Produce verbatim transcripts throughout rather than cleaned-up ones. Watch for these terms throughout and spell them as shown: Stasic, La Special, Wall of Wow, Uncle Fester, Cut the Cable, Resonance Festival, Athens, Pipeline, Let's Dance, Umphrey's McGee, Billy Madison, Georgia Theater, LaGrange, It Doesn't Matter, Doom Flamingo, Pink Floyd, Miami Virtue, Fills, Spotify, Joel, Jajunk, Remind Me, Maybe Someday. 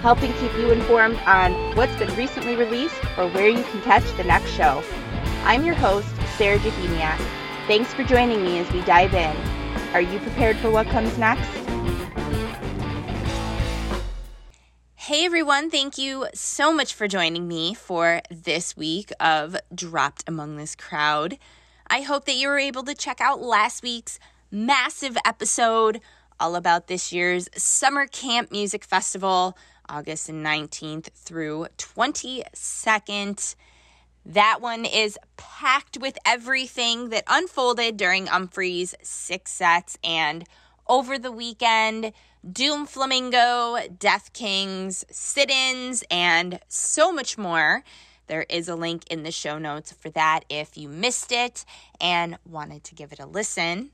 helping keep you informed on what's been recently released or where you can catch the next show. I'm your host, Sarah Javiniak. Thanks for joining me as we dive in. Are you prepared for what comes next? Hey everyone, thank you so much for joining me for this week of Dropped Among This Crowd. I hope that you were able to check out last week's massive episode all about this year's Summer Camp Music Festival, August nineteenth through twenty-second. That one is packed with everything that unfolded during Umphrey's six sets and over the weekend, Doom Flamingo, Death Kings, sit-ins, and so much more. There is a link in the show notes for that if you missed it and wanted to give it a listen.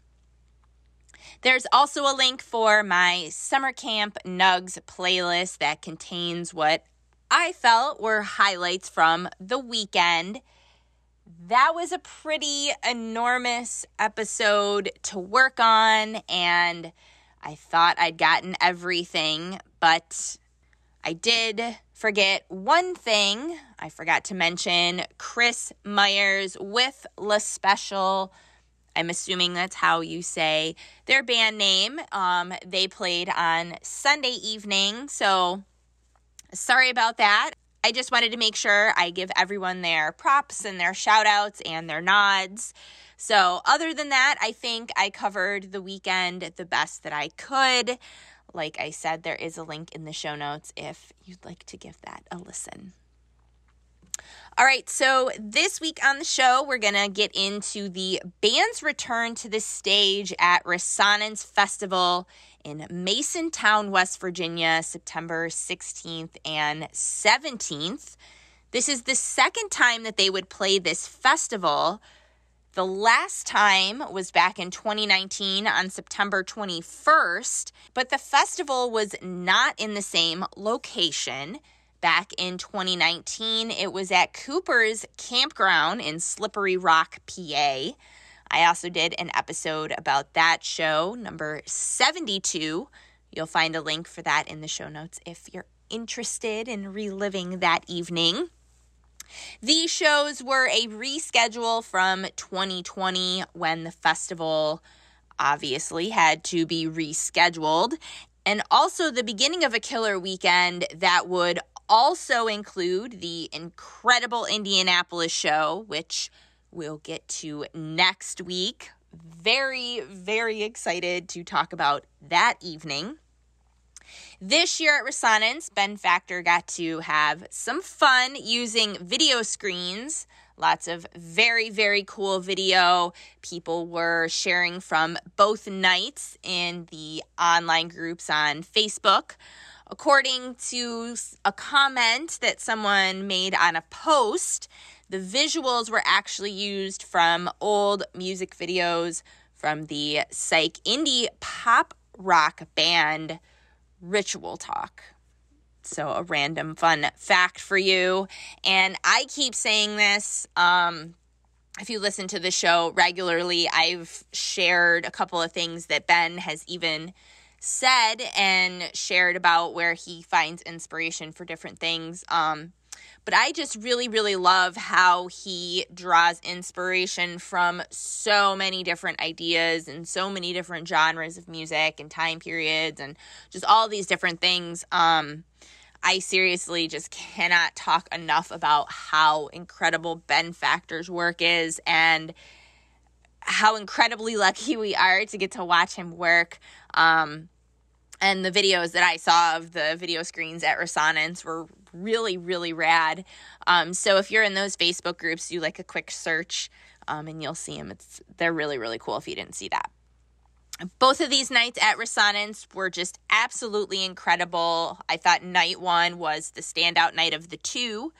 There's also a link for my Summer Camp Nugs playlist that contains what I felt were highlights from the weekend. That was a pretty enormous episode to work on, and I thought I'd gotten everything, but I did forget one thing. I forgot to mention Chris Myers with La Special. I'm assuming that's how you say their band name. Um, they played on Sunday evening, so sorry about that. I just wanted to make sure I give everyone their props and their shout-outs and their nods. So other than that, I think I covered the weekend the best that I could. Like I said, there is a link in the show notes if you'd like to give that a listen. All right, so this week on the show, we're going to get into the band's return to the stage at Resonance Festival in Masontown, West Virginia, September sixteenth and seventeenth. This is the second time that they would play this festival. The last time was back in twenty nineteen on September twenty-first, but the festival was not in the same location. Back in twenty nineteen, it was at Cooper's Campground in Slippery Rock, P A. I also did an episode about that show, number seventy-two. You'll find a link for that in the show notes if you're interested in reliving that evening. These shows were a reschedule from twenty twenty when the festival obviously had to be rescheduled, and also the beginning of a killer weekend that would also include the incredible Indianapolis show, which we'll get to next week. Very, very excited to talk about that evening. This year at Resonance, Ben Factor got to have some fun using video screens. Lots of very, very cool video. People were sharing from both nights in the online groups on Facebook. According to a comment that someone made on a post, the visuals were actually used from old music videos from the psych indie pop rock band Ritual Talk. So a random fun fact for you. And I keep saying this. Um, if you listen to the show regularly, I've shared a couple of things that Ben has even said and shared about where he finds inspiration for different things. Um, But I just really, really love how he draws inspiration from so many different ideas and so many different genres of music and time periods and just all these different things. Um, I seriously just cannot talk enough about how incredible Ben Factor's work is and how incredibly lucky we are to get to watch him work. Um, and the videos that I saw of the video screens at Resonance were really, really rad. Um, so if you're in those Facebook groups, do like a quick search um, and you'll see them. It's, they're really, really cool if you didn't see that. Both of these nights at Resonance were just absolutely incredible. I thought night one was the standout night of the two.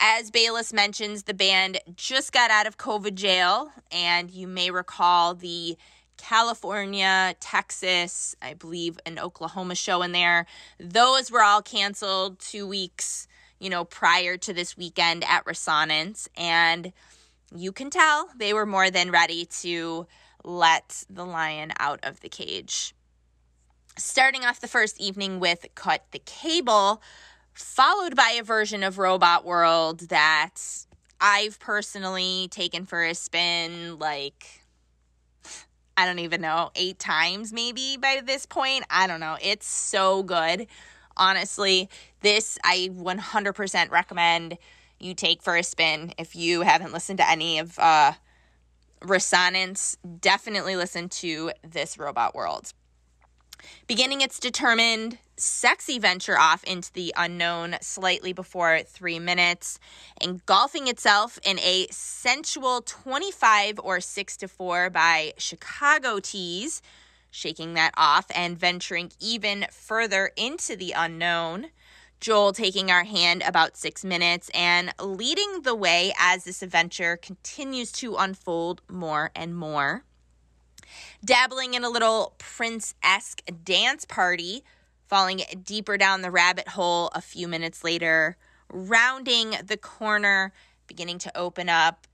As Bayless mentions, the band just got out of COVID jail, and you may recall the California, Texas, I believe an Oklahoma show in there. Those were all canceled two weeks, you know, prior to this weekend at Resonance, and you can tell they were more than ready to let the lion out of the cage. Starting off the first evening with Cut the Cable, followed by a version of Robot World that I've personally taken for a spin, like, I don't even know, eight times maybe by this point. I don't know. It's so good. Honestly, this I one hundred percent recommend you take for a spin. If you haven't listened to any of uh Resonance, definitely listen to this Robot World. Beginning its determined sexy venture off into the unknown slightly before three minutes, engulfing itself in a sensual twenty-five or six to four by Chicago tease, shaking that off and venturing even further into the unknown. Joel taking our hand about six minutes and leading the way as this adventure continues to unfold more and more. Dabbling in a little Prince-esque dance party, falling deeper down the rabbit hole a few minutes later, rounding the corner, beginning to open up,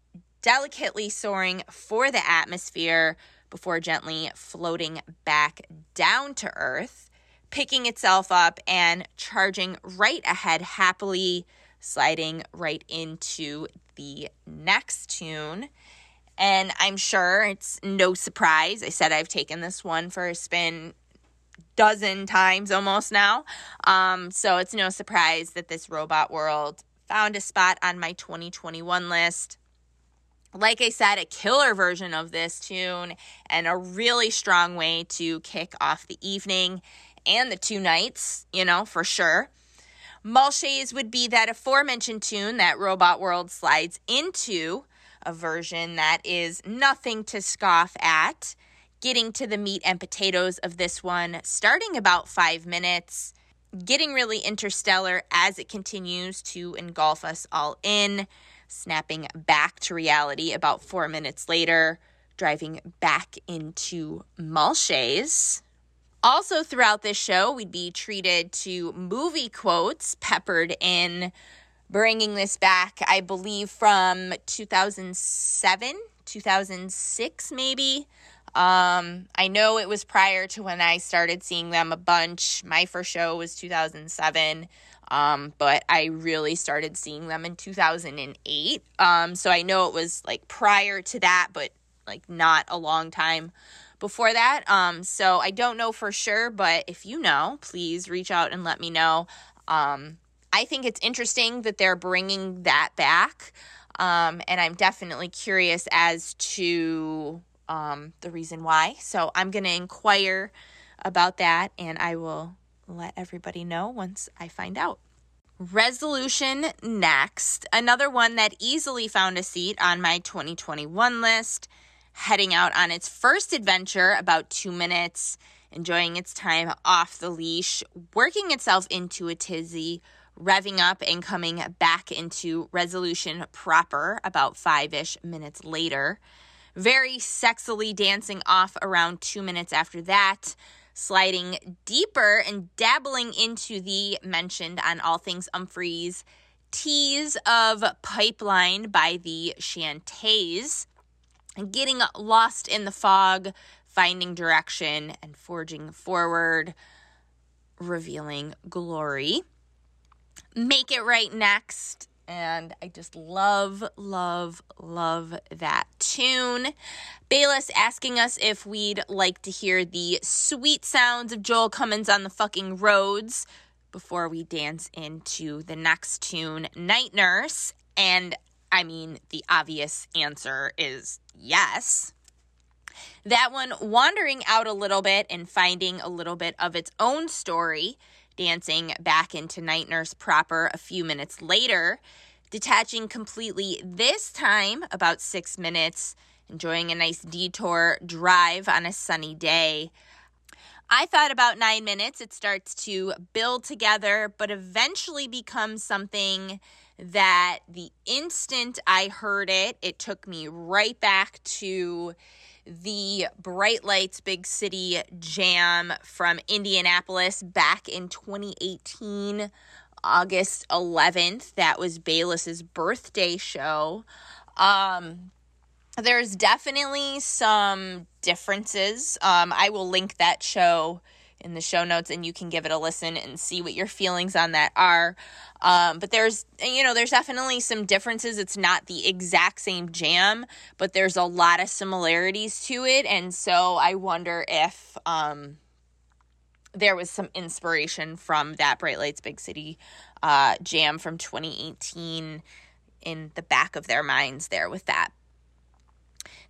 delicately soaring for the atmosphere before gently floating back down to earth, picking itself up and charging right ahead happily, sliding right into the next tune. And I'm sure it's no surprise. I said I've taken this one for a spin dozen times almost now. Um, so it's no surprise that this Robot World found a spot on my twenty twenty-one list. Like I said, a killer version of this tune and a really strong way to kick off the evening and the two nights, you know, for sure. Mulchays would be that aforementioned tune that Robot World slides into, a version that is nothing to scoff at. Getting to the meat and potatoes of this one, starting about five minutes, getting really interstellar as it continues to engulf us all in, snapping back to reality about four minutes later, driving back into Mulchays. Also throughout this show, we'd be treated to movie quotes peppered in, bringing this back, I believe, from two thousand seven, two thousand six maybe. Um, I know it was prior to when I started seeing them a bunch. My first show was two thousand seven, um, but I really started seeing them in two thousand eight. Um, so I know it was like prior to that, but like not a long time before that. Um, so I don't know for sure, but if you know, please reach out and let me know. Um, I think it's interesting that they're bringing that back. Um, and I'm definitely curious as to um, the reason why. So I'm going to inquire about that, and I will let everybody know once I find out. Resolution next. Another one that easily found a seat on my twenty twenty-one list. Heading out on its first adventure about two minutes, enjoying its time off the leash, working itself into a tizzy, revving up and coming back into Resolution proper about five-ish minutes later. Very sexily dancing off around two minutes after that, sliding deeper and dabbling into the mentioned on All Things Umphreys tease of Pipeline by the Shantays. Getting lost in the fog, finding direction, and forging forward, revealing glory. Make It Right next, and I just love, love, love that tune. Bayless asking us if we'd like to hear the sweet sounds of Joel Cummins on the fucking roads before we dance into the next tune, Night Nurse, and I mean, the obvious answer is yes. That one wandering out a little bit and finding a little bit of its own story, dancing back into Night Nurse proper a few minutes later, detaching completely this time about six minutes, enjoying a nice detour drive on a sunny day. I thought about nine minutes. It starts to build together, but eventually becomes something that the instant I heard it, it took me right back to the Bright Lights Big City jam from Indianapolis back in twenty eighteen, August eleventh. That was Bayless's birthday show. Um, there's definitely some differences. Um, I will link that show in the show notes, and you can give it a listen and see what your feelings on that are. Um, but there's, you know, there's definitely some differences. It's not the exact same jam, but there's a lot of similarities to it. And so I wonder if um, there was some inspiration from that Bright Lights Big City uh, jam from twenty eighteen in the back of their minds there with that.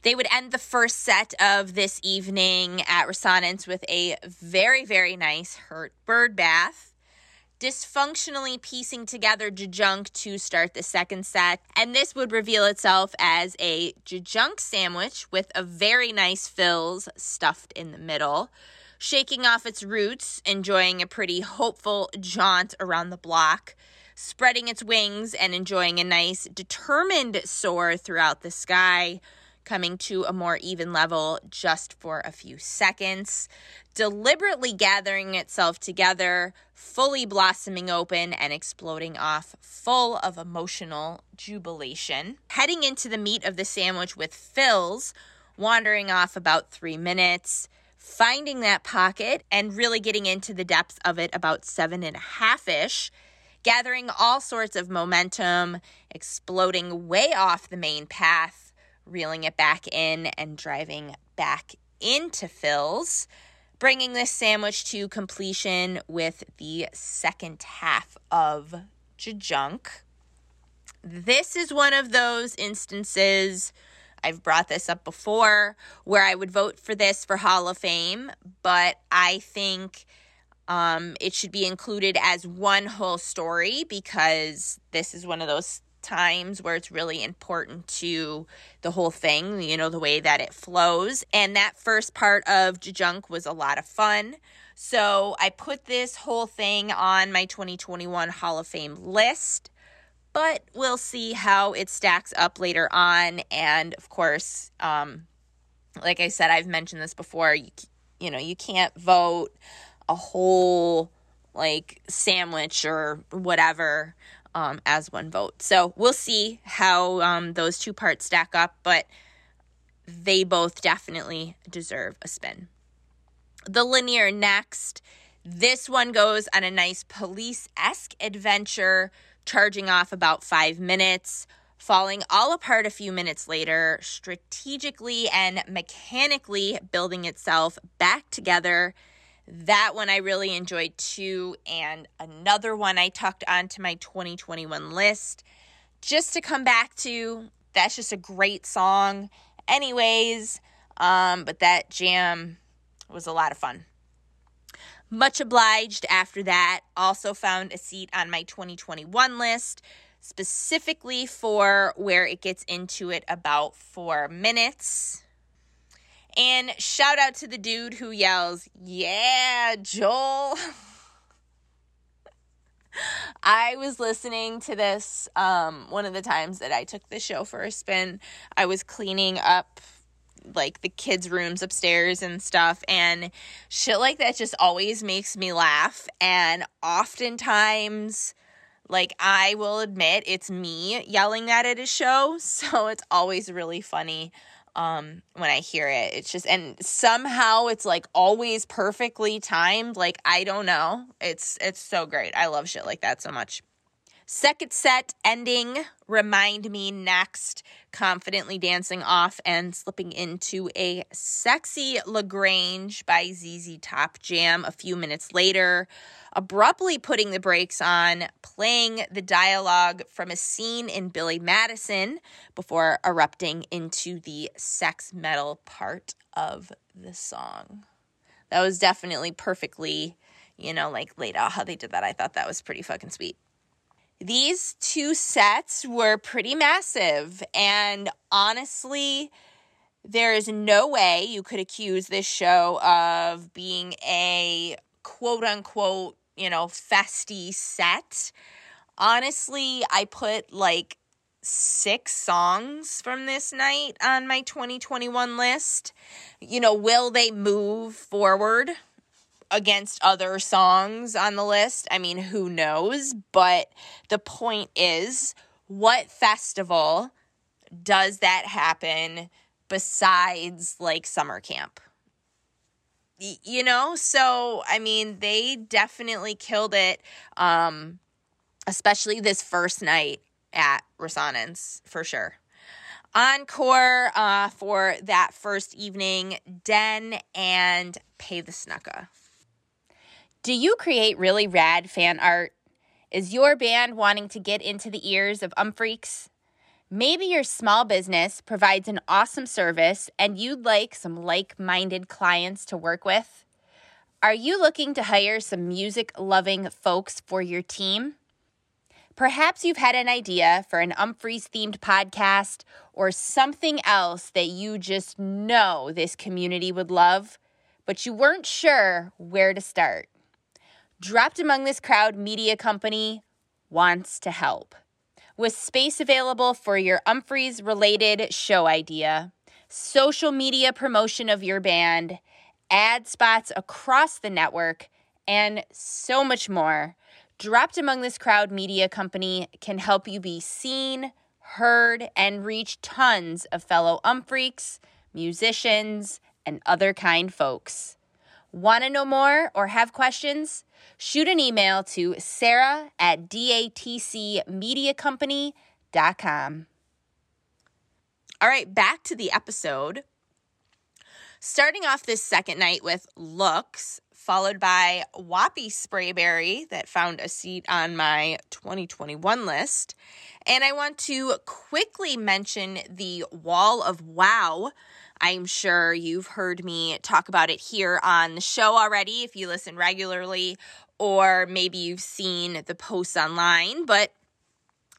They would end the first set of this evening at Resonance with a very, very nice hurt bird bath, dysfunctionally piecing together Jajunk to start the second set. And this would reveal itself as a Jajunk sandwich with a very nice Fills stuffed in the middle. Shaking off its roots, enjoying a pretty hopeful jaunt around the block, spreading its wings and enjoying a nice determined soar throughout the sky, coming to a more even level just for a few seconds, deliberately gathering itself together, fully blossoming open and exploding off full of emotional jubilation. Heading into the meat of the sandwich with Fills, wandering off about three minutes, finding that pocket and really getting into the depths of it about seven and a half-ish, gathering all sorts of momentum, exploding way off the main path, reeling it back in and driving back into Fills, bringing this sandwich to completion with the second half of Jajunk. This is one of those instances, I've brought this up before, where I would vote for this for Hall of Fame, but I think um, it should be included as one whole story because this is one of those times where it's really important to the whole thing, you know, the way that it flows. And that first part of Jajunk was a lot of fun. So I put this whole thing on my twenty twenty-one Hall of Fame list, but we'll see how it stacks up later on. And of course, um, like I said, I've mentioned this before, you, you know, you can't vote a whole like sandwich or whatever Um, as one vote. So we'll see how um, those two parts stack up, but they both definitely deserve a spin. The Linear next. This one goes on a nice police-esque adventure, charging off about five minutes, falling all apart a few minutes later, strategically and mechanically building itself back together. That one I really enjoyed too, and another one I tucked onto my twenty twenty-one list just to come back to. That's just a great song anyways, um, but that jam was a lot of fun. Much Obliged after that also found a seat on my twenty twenty-one list, specifically for where it gets into it about four minutes. And shout out to the dude who yells, "Yeah, Joel." I was listening to this um, one of the times that I took the show for a spin. I was cleaning up like the kids' rooms upstairs and stuff, and shit like that just always makes me laugh. And oftentimes, like, I will admit it's me yelling that at a show, so it's always really funny. Um, when I hear it, it's just, and somehow it's like always perfectly timed. Like, I don't know. It's, it's so great. I love shit like that so much. Second set ending, Remind Me next, confidently dancing off and slipping into a sexy LaGrange by Z Z Top jam a few minutes later, abruptly putting the brakes on, playing the dialogue from a scene in Billy Madison before erupting into the sex metal part of the song. That was definitely perfectly, you know, like laid out how they did that. I thought that was pretty fucking sweet. These two sets were pretty massive, and honestly, There is no way you could accuse this show of being a quote-unquote, you know, festy set. Honestly, I put like six songs from this night on my twenty twenty-one list. You know, will they move forward against other songs on the list? I mean, who knows? But the point is, what festival does that happen besides like summer camp? Y- you know, so, I mean, they definitely killed it, um, especially this first night at Resonance, for sure. Encore uh, for that first evening, Den and Pay the Snucka. Do you create really rad fan art? Is your band wanting to get into the ears of Umfreaks? Maybe your small business provides an awesome service and you'd like some like-minded clients to work with. Are you looking to hire some music-loving folks for your team? Perhaps you've had an idea for an Umphreys-themed podcast or something else that you just know this community would love, but you weren't sure where to start. Dropped Among This Crowd Media Company wants to help. With space available for your Umphreys-related show idea, social media promotion of your band, ad spots across the network, and so much more, Dropped Among This Crowd Media Company can help you be seen, heard, and reach tons of fellow Umfreaks, musicians, and other kind folks. Want to know more or have questions? Shoot an email to sarah at datcmediacompany dot com. All right, back to the episode. Starting off this second night with Looks, followed by Whoppy Sprayberry that found a seat on my twenty twenty-one list. And I want to quickly mention the Wall of Wow. I'm sure you've heard me talk about it here on the show already if you listen regularly, or maybe you've seen the posts online, but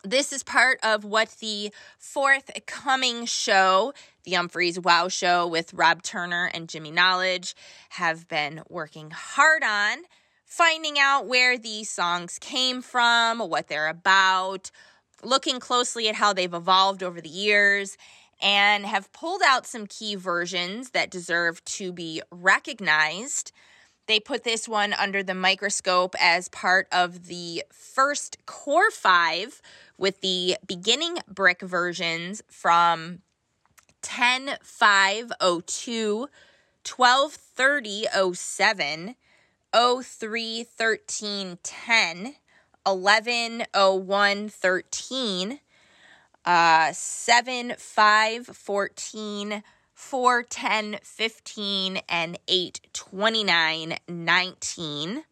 this is part of what the forthcoming show, the Umphrey's Wow Show with Rob Turner and Jimmy Knowledge, have been working hard on, finding out where these songs came from, what they're about, looking closely at how they've evolved over the years, and have pulled out some key versions that deserve to be recognized. They put this one under the microscope as part of the first core five with the beginning brick versions from ten five oh two, twelve thirty oh seven, oh three thirteen ten, eleven oh one thirteen, uh, seven five fourteen, four, ten, fifteen, and eight, twenty-nine, nineteen.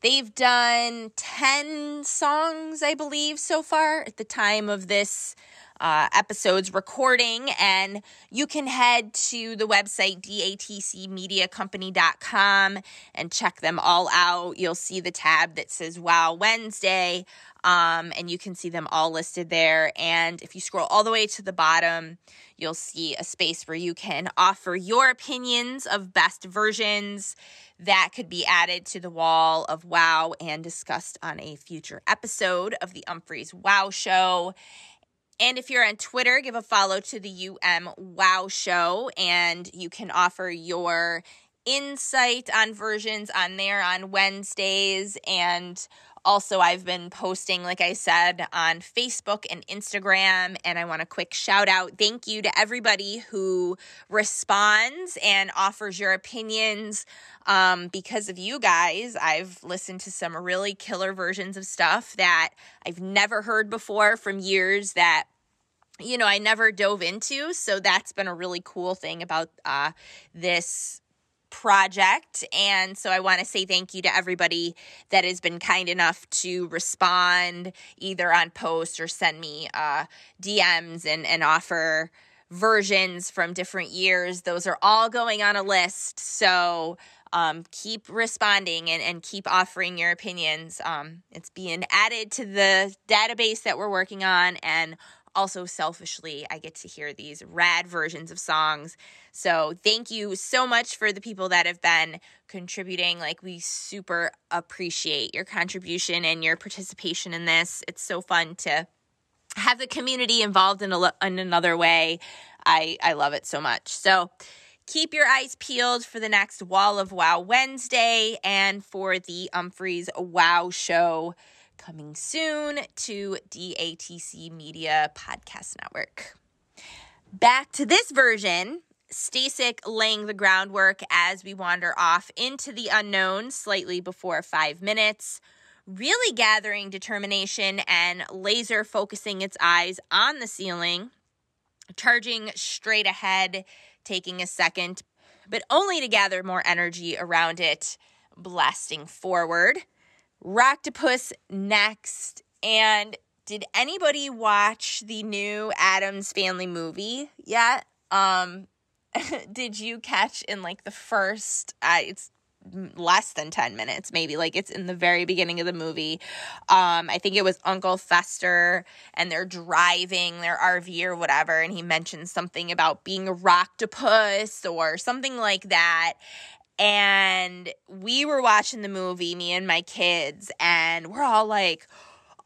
They've done ten songs, I believe, so far at the time of this uh, episode's recording. And you can head to the website datcmediacompany dot com and check them all out. You'll see the tab that says Wow Wednesday, um, and you can see them all listed there. And if you scroll all the way to the bottom, you'll see a space where you can offer your opinions of best versions that could be added to the Wall of Wow and discussed on a future episode of the Umphrey's Wow Show. And if you're on Twitter, give a follow to the U M Wow Show, and you can offer your insight on versions on there on Wednesdays. And also, I've been posting, like I said, on Facebook and Instagram, and I want a quick shout out. Thank you to everybody who responds and offers your opinions. Um, because of you guys, I've listened to some really killer versions of stuff that I've never heard before from years that, you know, I never dove into. So that's been a really cool thing about uh, this project. And so I want to say thank you to everybody that has been kind enough to respond either on posts or send me uh, D Ms and, and offer versions from different years. Those are all going on a list. So um, keep responding and, and keep offering your opinions. Um, it's being added to the database that we're working on, and also selfishly, I get to hear these rad versions of songs. So thank you so much for the people that have been contributing. Like, we super appreciate your contribution and your participation in this. It's so fun to have the community involved in, a, in another way. I, I love it so much. So keep your eyes peeled for the next Wall of Wow Wednesday and for the Umphrey's Wow Show coming soon to D A T C Media Podcast Network. Back to this version, Stasic laying the groundwork as we wander off into the unknown slightly before five minutes, really gathering determination and laser focusing its eyes on the ceiling, charging straight ahead, taking a second, but only to gather more energy around it, blasting forward. Rocktopus next. And did anybody watch the new Addams Family movie yet? Um, did you catch in like the first, uh, it's less than ten minutes, maybe, like it's in the very beginning of the movie. Um, I think it was Uncle Fester and they're driving their R V or whatever. And he mentions something about being a rocktopus or something like that. And we were watching the movie, me and my kids, and we're all like,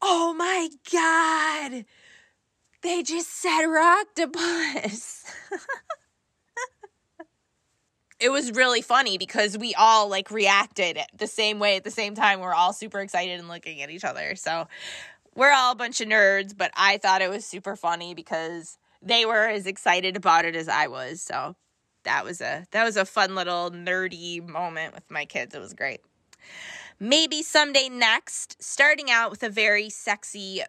oh my God, they just said rocktopus. It was really funny because we all like reacted the same way at the same time. We're all super excited and looking at each other. So we're all a bunch of nerds, but I thought it was super funny because they were as excited about it as I was. So that was a that was a fun little nerdy moment with my kids. It was great. Maybe Someday next, starting out with a very sexy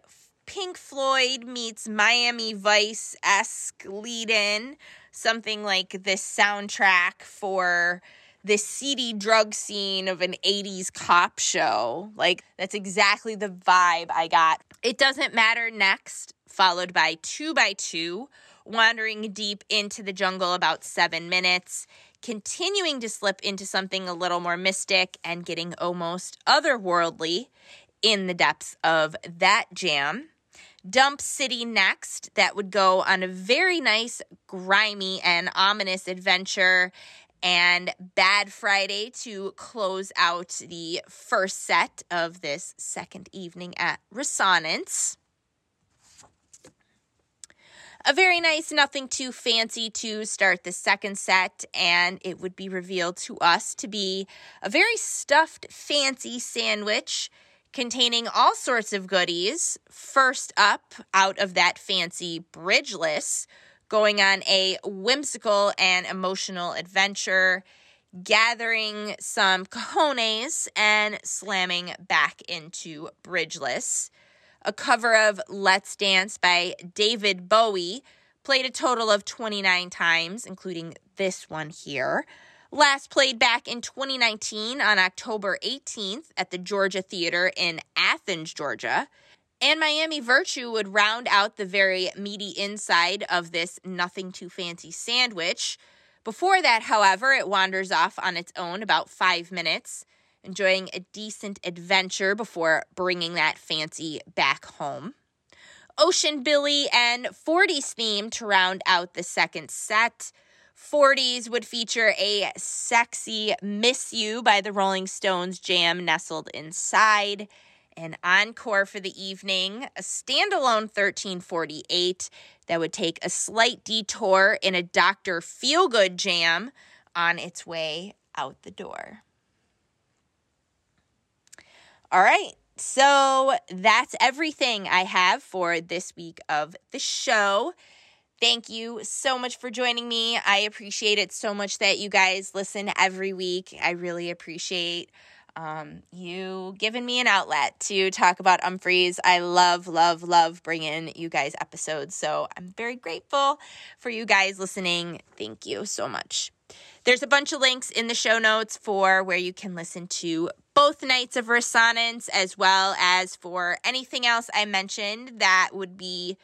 Pink Floyd meets Miami Vice-esque lead-in, something like this soundtrack for the seedy drug scene of an eighties cop show. Like, that's exactly the vibe I got. It Doesn't Matter next, followed by Two by Two, wandering deep into the jungle about seven minutes, continuing to slip into something a little more mystic and getting almost otherworldly in the depths of that jam. Dump City next, that would go on a very nice, grimy, and ominous adventure, and Bad Friday to close out the first set of this second evening at Resonance. A very nice Nothing Too Fancy to start the second set, and it would be revealed to us to be a very stuffed, fancy sandwich containing all sorts of goodies. First up out of that fancy, Bridgeless, going on a whimsical and emotional adventure, gathering some cojones and slamming back into Bridgeless. A cover of Let's Dance by David Bowie, played a total of twenty-nine times, including this one here. Last played back in twenty nineteen on October eighteenth at the Georgia Theater in Athens, Georgia. And Miami Virtue would round out the very meaty inside of this Nothing Too Fancy sandwich. Before that, however, it wanders off on its own about five minutes, enjoying a decent adventure before bringing that fancy back home. Ocean Billy and forties theme to round out the second set. forties would feature a sexy Miss You by the Rolling Stones jam nestled inside. An encore for the evening, a standalone thirteen forty-eight that would take a slight detour in a Doctor Feelgood jam on its way out the door. All right, so that's everything I have for this week of the show. Thank you so much for joining me. I appreciate it so much that you guys listen every week. I really appreciate um, you giving me an outlet to talk about Umphreys. I love, love, love bringing you guys episodes. So I'm very grateful for you guys listening. Thank you so much. There's a bunch of links in the show notes for where you can listen to both nights of Resonance, as well as for anything else I mentioned that would be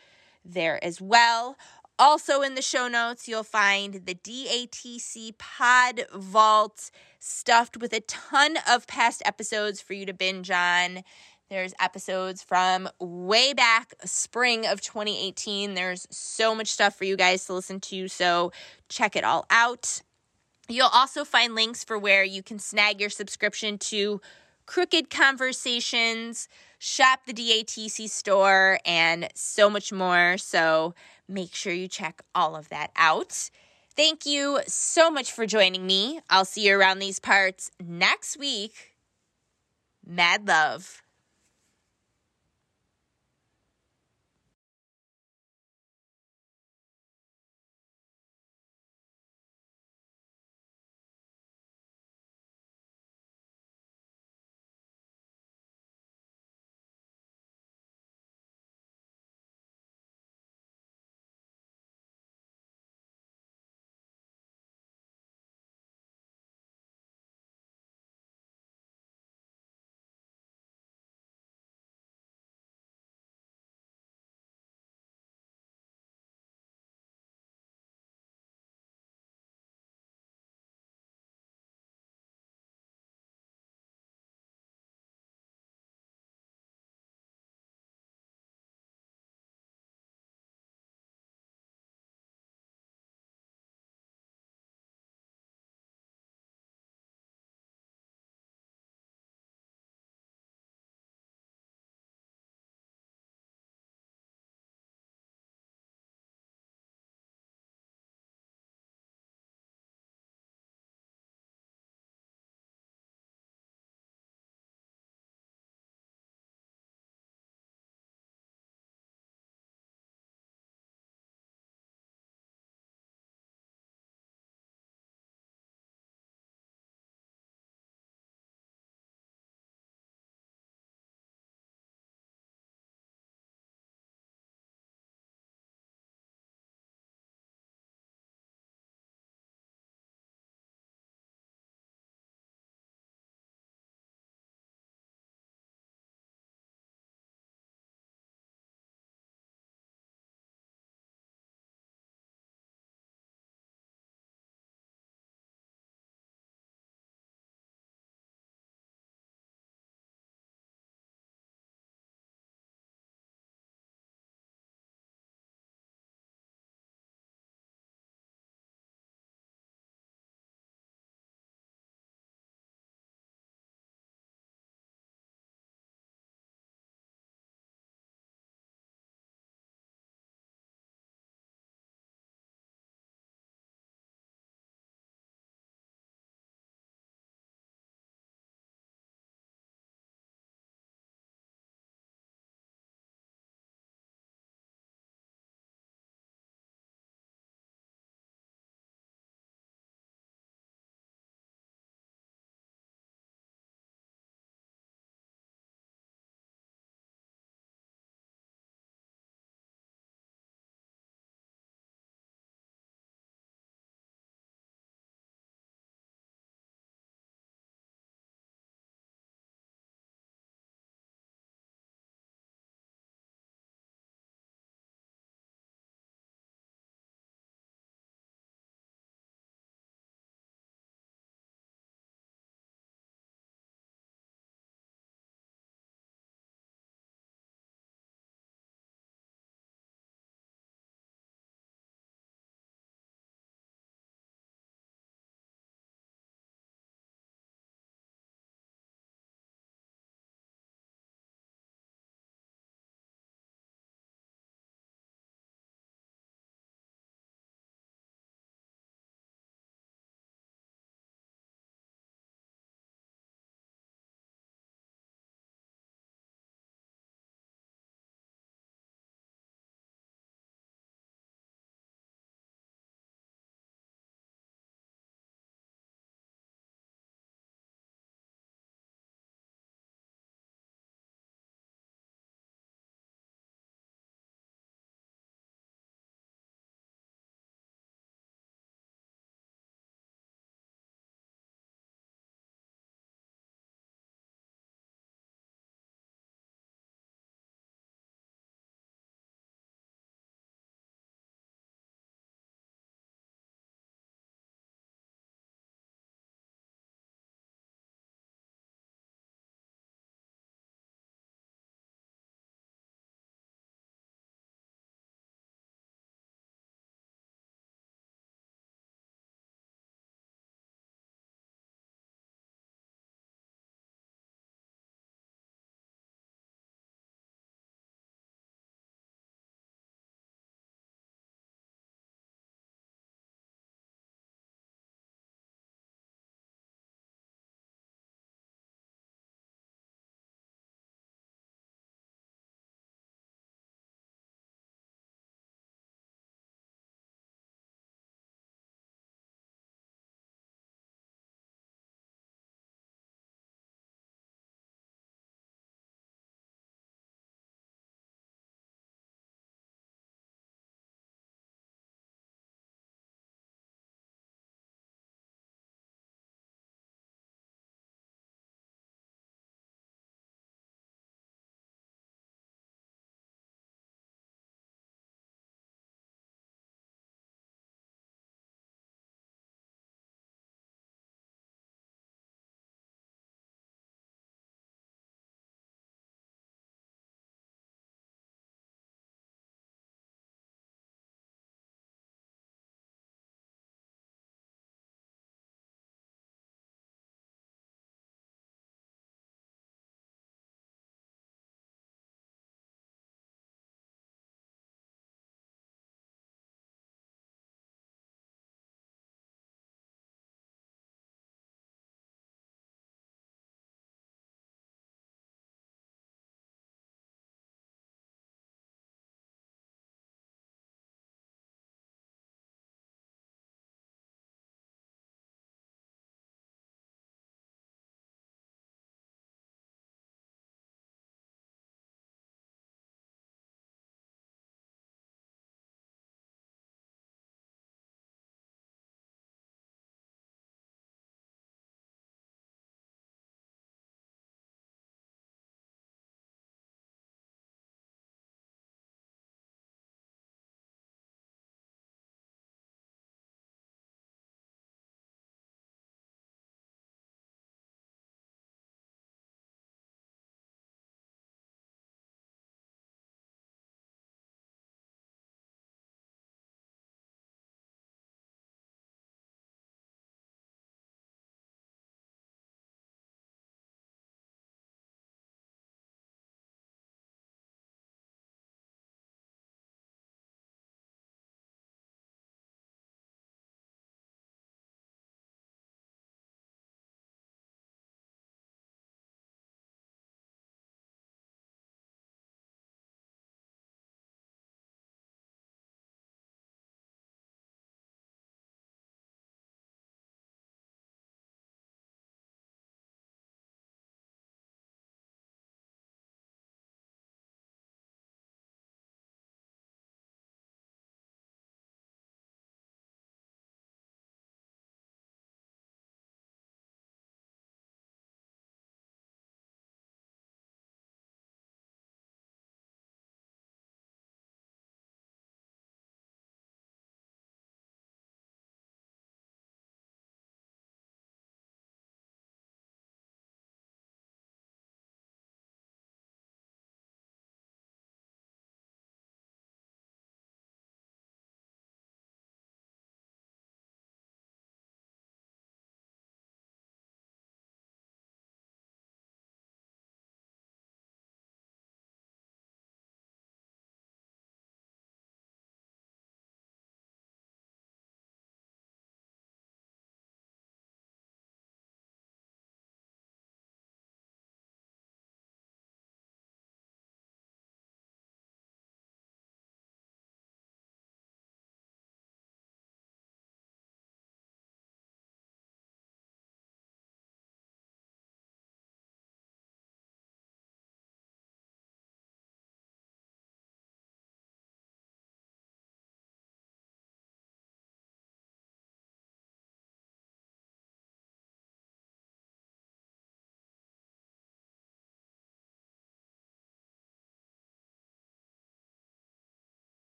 there as well. Also in the show notes, you'll find the D A T C Pod Vault stuffed with a ton of past episodes for you to binge on. There's episodes from way back spring of twenty eighteen. There's so much stuff for you guys to listen to, so check it all out. You'll also find links for where you can snag your subscription to Crooked Conversations, Shop the D A T C Store, and so much more. So make sure you check all of that out. Thank you so much for joining me. I'll see you around these parts next week. Mad love.